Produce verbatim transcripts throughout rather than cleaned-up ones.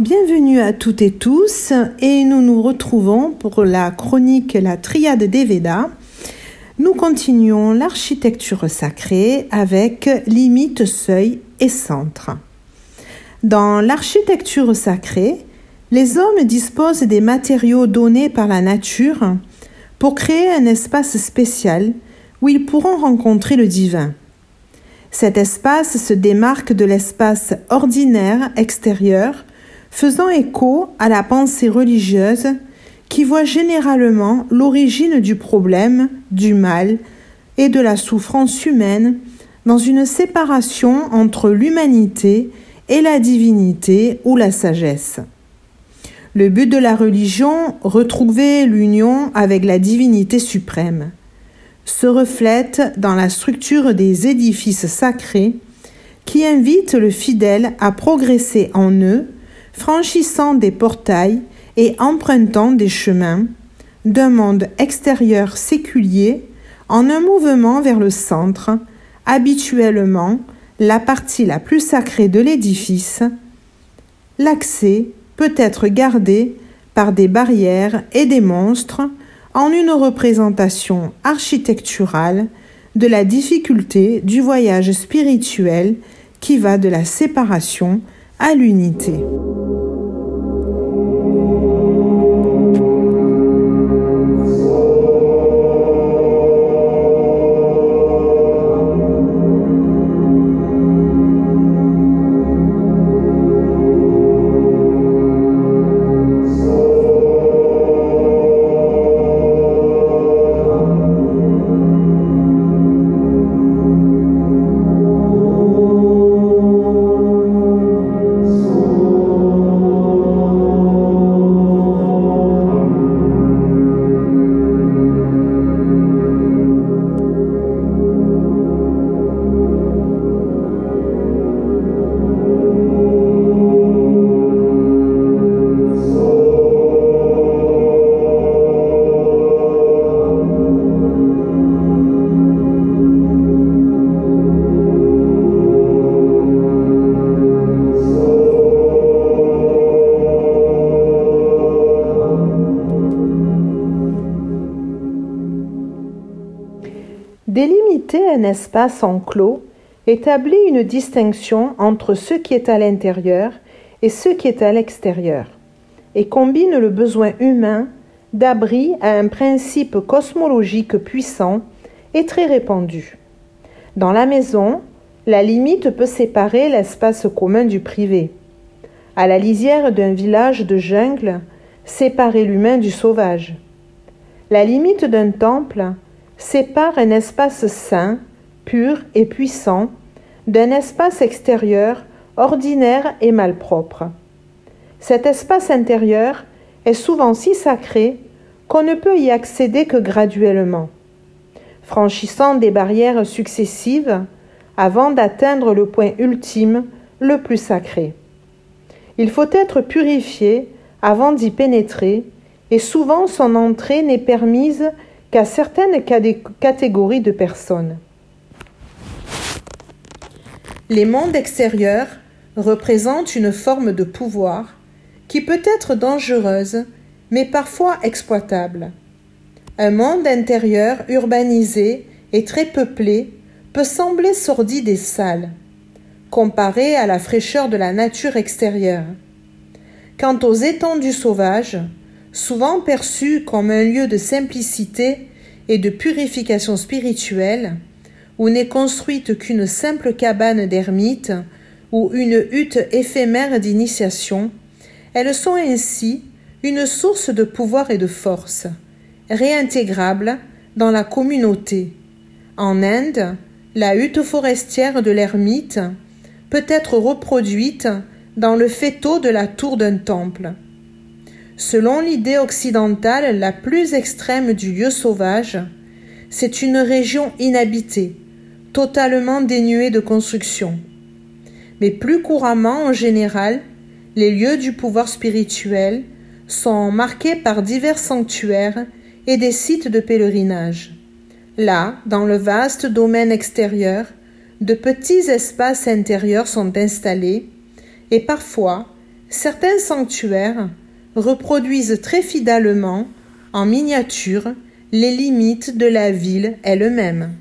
Bienvenue à toutes et tous, et nous nous retrouvons pour la chronique La Triade des Vedas. Nous continuons l'architecture sacrée avec limite, seuil et centre. Dans l'architecture sacrée, les hommes disposent des matériaux donnés par la nature pour créer un espace spécial où ils pourront rencontrer le divin. Cet espace se démarque de l'espace ordinaire extérieur, faisant écho à la pensée religieuse qui voit généralement l'origine du problème, du mal et de la souffrance humaine dans une séparation entre l'humanité et la divinité ou la sagesse. Le but de la religion, retrouver l'union avec la divinité suprême, se reflète dans la structure des édifices sacrés qui invitent le fidèle à progresser en eux, franchissant des portails et empruntant des chemins d'un monde extérieur séculier en un mouvement vers le centre, habituellement la partie la plus sacrée de l'édifice. L'accès peut être gardé par des barrières et des monstres en une représentation architecturale de la difficulté du voyage spirituel qui va de la séparation à l'unité. Délimiter un espace enclos établit une distinction entre ce qui est à l'intérieur et ce qui est à l'extérieur et combine le besoin humain d'abri à un principe cosmologique puissant et très répandu. Dans la maison, la limite peut séparer l'espace commun du privé. À la lisière d'un village de jungle, séparer l'humain du sauvage. La limite d'un temple sépare un espace saint, pur et puissant, d'un espace extérieur, ordinaire et malpropre. Cet espace intérieur est souvent si sacré qu'on ne peut y accéder que graduellement, franchissant des barrières successives avant d'atteindre le point ultime, le plus sacré. Il faut être purifié avant d'y pénétrer et souvent son entrée n'est permise qu'à certaines catégories de personnes. Les mondes extérieurs représentent une forme de pouvoir qui peut être dangereuse, mais parfois exploitable. Un monde intérieur urbanisé et très peuplé peut sembler sordide et sale, comparé à la fraîcheur de la nature extérieure. Quant aux étendues sauvages, souvent perçu comme un lieu de simplicité et de purification spirituelle, où n'est construite qu'une simple cabane d'ermite ou une hutte éphémère d'initiation, elles sont ainsi une source de pouvoir et de force, réintégrables dans la communauté. En Inde, la hutte forestière de l'ermite peut être reproduite dans le faîteau de la tour d'un temple. Selon l'idée occidentale la plus extrême du lieu sauvage, c'est une région inhabitée, totalement dénuée de construction. Mais plus couramment en général, les lieux du pouvoir spirituel sont marqués par divers sanctuaires et des sites de pèlerinage. Là, dans le vaste domaine extérieur, de petits espaces intérieurs sont installés et parfois certains sanctuaires reproduisent très fidèlement, en miniature, les limites de la ville elle-même.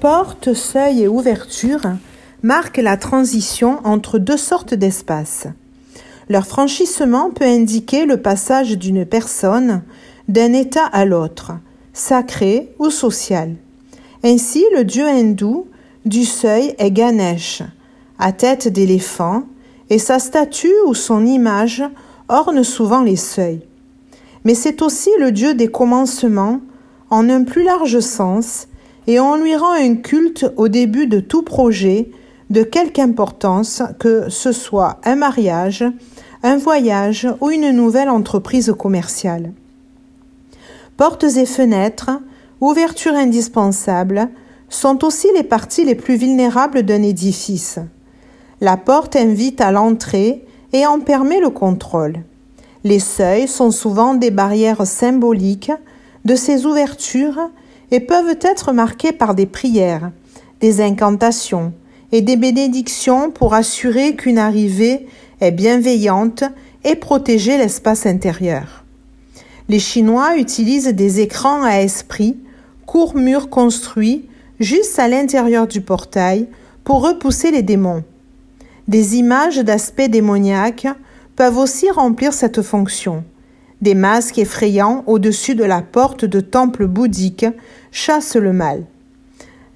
Portes, seuils et ouvertures marquent la transition entre deux sortes d'espaces. Leur franchissement peut indiquer le passage d'une personne d'un état à l'autre, sacré ou social. Ainsi, le dieu hindou du seuil est Ganesh, à tête d'éléphant, et sa statue ou son image orne souvent les seuils. Mais c'est aussi le dieu des commencements, en un plus large sens, et on lui rend un culte au début de tout projet, de quelque importance que ce soit un mariage, un voyage ou une nouvelle entreprise commerciale. Portes et fenêtres, ouvertures indispensables, sont aussi les parties les plus vulnérables d'un édifice. La porte invite à l'entrée et en permet le contrôle. Les seuils sont souvent des barrières symboliques de ces ouvertures et peuvent être marqués par des prières, des incantations et des bénédictions pour assurer qu'une arrivée est bienveillante et protéger l'espace intérieur. Les Chinois utilisent des écrans à esprit, courts murs construits juste à l'intérieur du portail pour repousser les démons. Des images d'aspect démoniaque peuvent aussi remplir cette fonction. Des masques effrayants au-dessus de la porte de temples bouddhiques chassent le mal.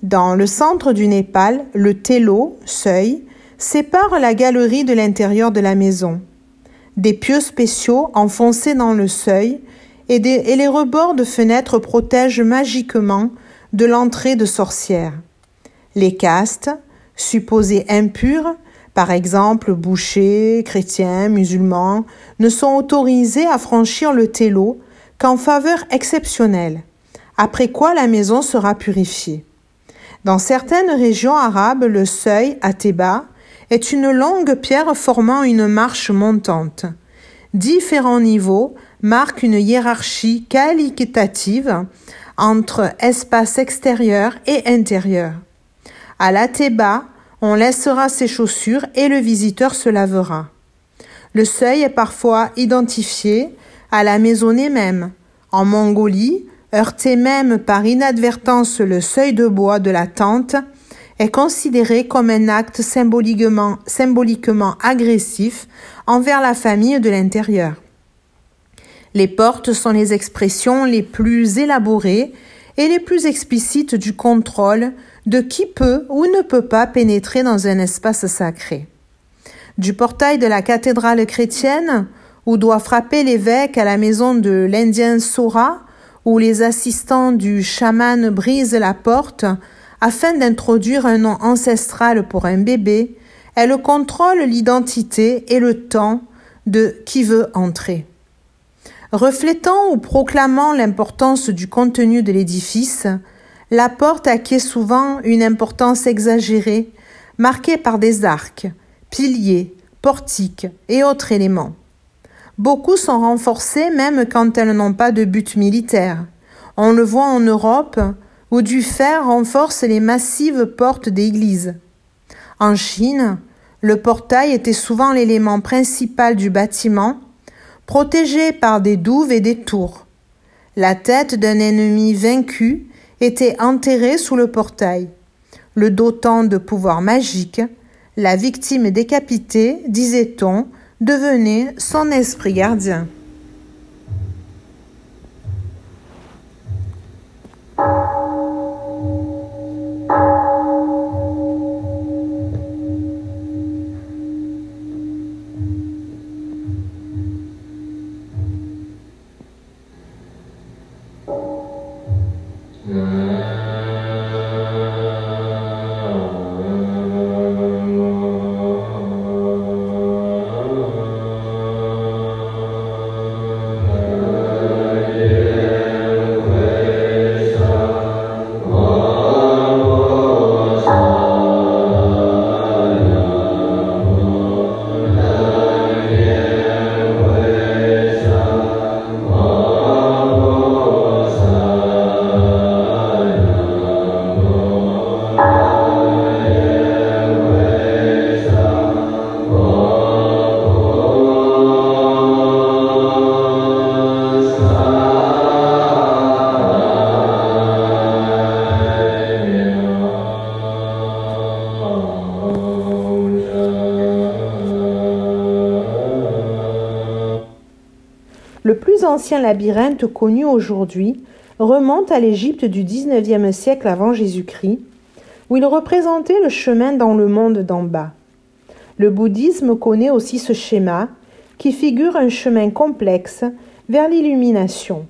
Dans le centre du Népal, le télo, seuil, sépare la galerie de l'intérieur de la maison. Des pieux spéciaux enfoncés dans le seuil et, des, et les rebords de fenêtres protègent magiquement de l'entrée de sorcières. Les castes, supposées impures, par exemple, bouchers, chrétiens, musulmans, ne sont autorisés à franchir le télo qu'en faveur exceptionnelle, après quoi la maison sera purifiée. Dans certaines régions arabes, le seuil, à Téba, est une longue pierre formant une marche montante. Différents niveaux marquent une hiérarchie qualitative entre espace extérieur et intérieur. À la Téba, on laissera ses chaussures et le visiteur se lavera. Le seuil est parfois identifié à la maisonnée même. En Mongolie, heurter même par inadvertance le seuil de bois de la tente est considéré comme un acte symboliquement, symboliquement agressif envers la famille de l'intérieur. Les portes sont les expressions les plus élaborées et les plus explicites du contrôle de qui peut ou ne peut pas pénétrer dans un espace sacré. Du portail de la cathédrale chrétienne, où doit frapper l'évêque à la maison de l'Indien Sora, où les assistants du chaman brisent la porte afin d'introduire un nom ancestral pour un bébé, elle contrôle l'identité et le temps de qui veut entrer. Reflétant ou proclamant l'importance du contenu de l'édifice, la porte acquiert souvent une importance exagérée, marquée par des arcs, piliers, portiques et autres éléments. Beaucoup sont renforcées même quand elles n'ont pas de but militaire. On le voit en Europe, où du fer renforce les massives portes d'églises. En Chine, Le portail était souvent l'élément principal du bâtiment, protégé par des douves et des tours. La tête d'un ennemi vaincu était enterrée sous le portail, le dotant de pouvoirs magiques. La victime décapitée, disait-on, devenait son esprit gardien. Le plus ancien labyrinthe connu aujourd'hui remonte à l'Égypte du dix-neuvième siècle avant Jésus-Christ, où il représentait le chemin dans le monde d'en bas. Le bouddhisme connaît aussi ce schéma, qui figure un chemin complexe vers l'illumination.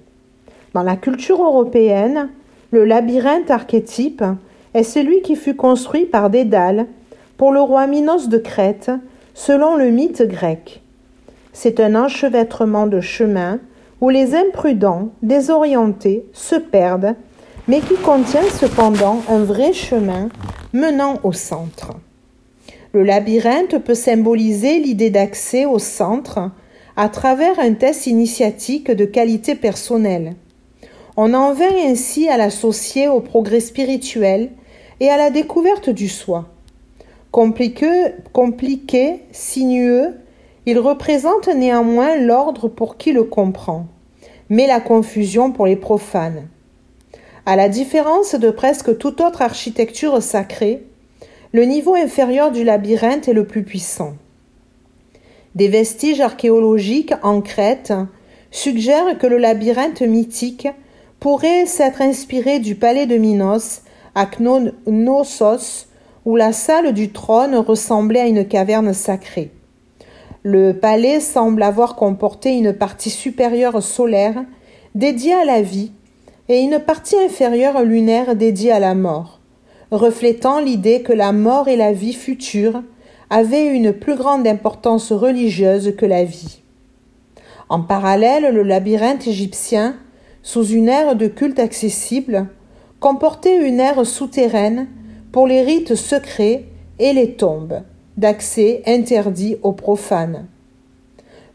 Dans la culture européenne, le labyrinthe archétype est celui qui fut construit par Dédale pour le roi Minos de Crète, selon le mythe grec. C'est un enchevêtrement de chemins où les imprudents, désorientés, se perdent, mais qui contient cependant un vrai chemin menant au centre. Le labyrinthe peut symboliser l'idée d'accès au centre à travers un test initiatique de qualité personnelle. On en vint ainsi à l'associer au progrès spirituel et à la découverte du soi. Compliqué, compliqué, sinueux, il représente néanmoins l'ordre pour qui le comprend, mais la confusion pour les profanes. À la différence de presque toute autre architecture sacrée, le niveau inférieur du labyrinthe est le plus puissant. Des vestiges archéologiques en Crète suggèrent que le labyrinthe mythique pourrait s'être inspiré du palais de Minos à Knossos, où la salle du trône ressemblait à une caverne sacrée. Le palais semble avoir comporté une partie supérieure solaire dédiée à la vie et une partie inférieure lunaire dédiée à la mort, reflétant l'idée que la mort et la vie future avaient une plus grande importance religieuse que la vie. En parallèle, le labyrinthe égyptien, sous une ère de culte accessible, comportait une ère souterraine pour les rites secrets et les tombes, d'accès interdit aux profanes.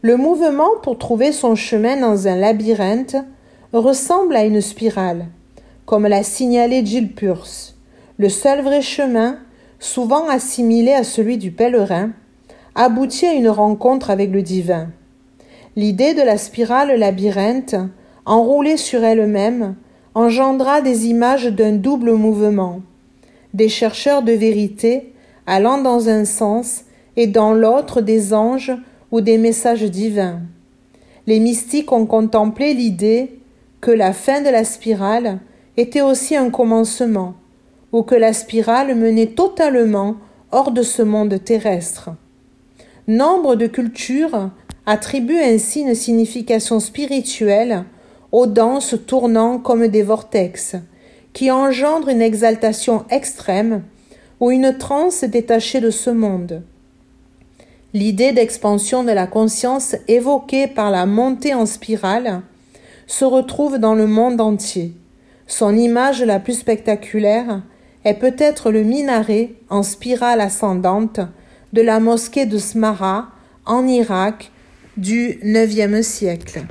Le mouvement pour trouver son chemin dans un labyrinthe ressemble à une spirale, comme l'a signalé Gilles Purse. Le seul vrai chemin, souvent assimilé à celui du pèlerin, aboutit à une rencontre avec le divin. L'idée de la spirale labyrinthe, enroulée sur elle-même, engendra des images d'un double mouvement. Des chercheurs de vérité allant dans un sens et dans l'autre des anges ou des messages divins. Les mystiques ont contemplé l'idée que la fin de la spirale était aussi un commencement, ou que la spirale menait totalement hors de ce monde terrestre. Nombre de cultures attribuent ainsi une signification spirituelle aux danses tournant comme des vortex, qui engendrent une exaltation extrême ou une transe détachée de ce monde. L'idée d'expansion de la conscience évoquée par la montée en spirale se retrouve dans le monde entier. Son image la plus spectaculaire est peut-être le minaret en spirale ascendante de la mosquée de Samarra en Irak du neuvième siècle.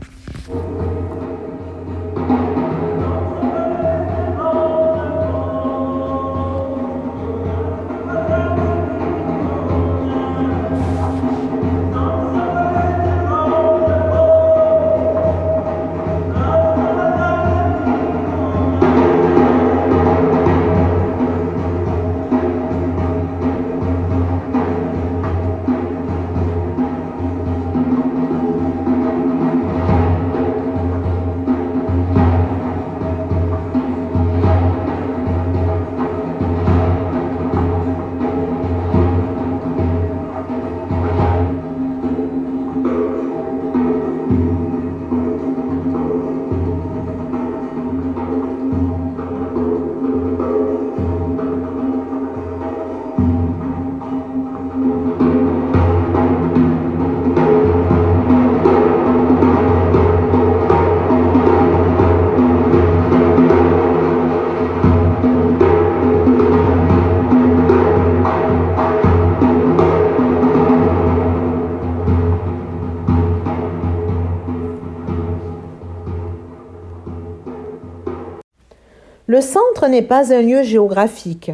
Le centre n'est pas un lieu géographique,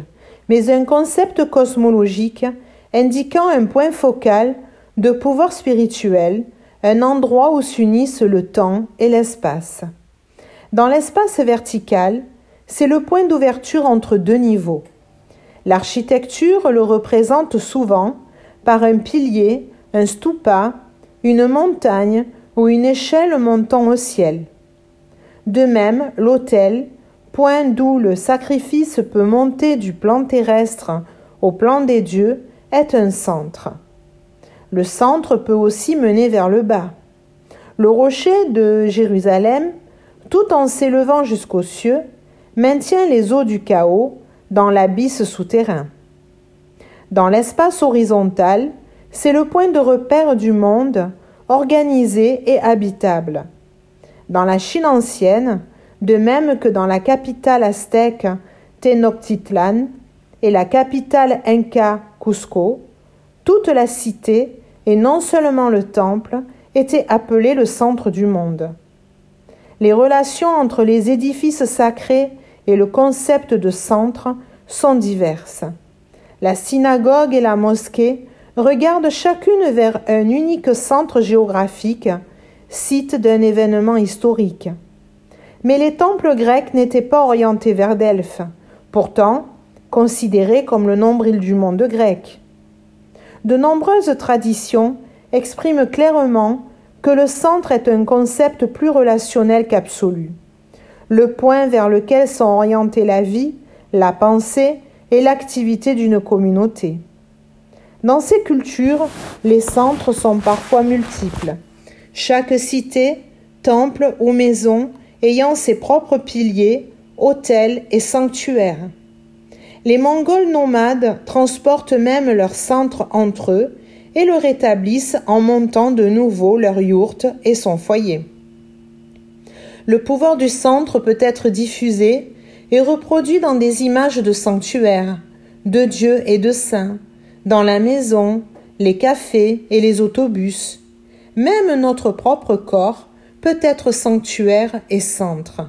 mais un concept cosmologique indiquant un point focal de pouvoir spirituel, un endroit où s'unissent le temps et l'espace. Dans l'espace vertical, c'est le point d'ouverture entre deux niveaux. L'architecture le représente souvent par un pilier, un stupa, une montagne ou une échelle montant au ciel. De même, l'autel, point d'où le sacrifice peut monter du plan terrestre au plan des dieux, est un centre. Le centre peut aussi mener vers le bas. Le rocher de Jérusalem, tout en s'élevant jusqu'aux cieux, maintient les eaux du chaos dans l'abysse souterrain. Dans l'espace horizontal, c'est le point de repère du monde, organisé et habitable. Dans la Chine ancienne, de même que dans la capitale aztèque Tenochtitlan et la capitale inca Cusco, toute la cité, et non seulement le temple, était appelée le centre du monde. Les relations entre les édifices sacrés et le concept de centre sont diverses. La synagogue et la mosquée regardent chacune vers un unique centre géographique, site d'un événement historique. Mais les temples grecs n'étaient pas orientés vers Delphes, pourtant considérés comme le nombril du monde grec. De nombreuses traditions expriment clairement que le centre est un concept plus relationnel qu'absolu, le point vers lequel sont orientées la vie, la pensée et l'activité d'une communauté. Dans ces cultures, les centres sont parfois multiples, chaque cité, temple ou maison ayant ses propres piliers, autels et sanctuaires. Les Mongols nomades transportent même leurs centres entre eux et le rétablissent en montant de nouveau leur yourte et son foyer. Le pouvoir du centre peut être diffusé et reproduit dans des images de sanctuaires, de dieux et de saints, dans la maison, les cafés et les autobus. Même notre propre corps peut être sanctuaire et centre.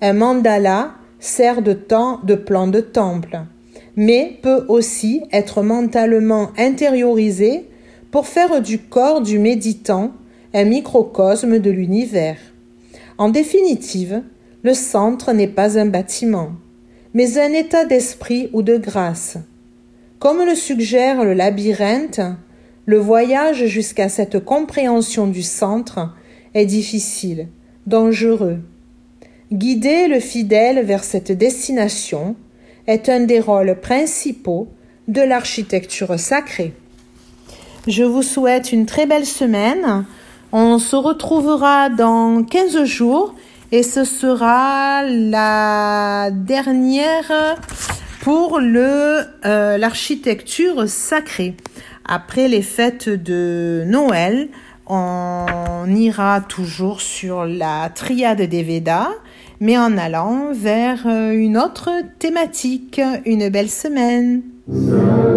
Un mandala sert de, temps, de plan de temple, mais peut aussi être mentalement intériorisé pour faire du corps du méditant un microcosme de l'univers. En définitive, le centre n'est pas un bâtiment, mais un état d'esprit ou de grâce. Comme le suggère le labyrinthe, le voyage jusqu'à cette compréhension du centre est difficile, dangereux. Guider le fidèle vers cette destination est un des rôles principaux de l'architecture sacrée. Je vous souhaite une très belle semaine. On se retrouvera dans quinze jours et ce sera la dernière pour le, euh, l'architecture sacrée. Après les fêtes de Noël, on ira toujours sur la Triade des Vedas, mais en allant vers une autre thématique. Une belle semaine. Oh,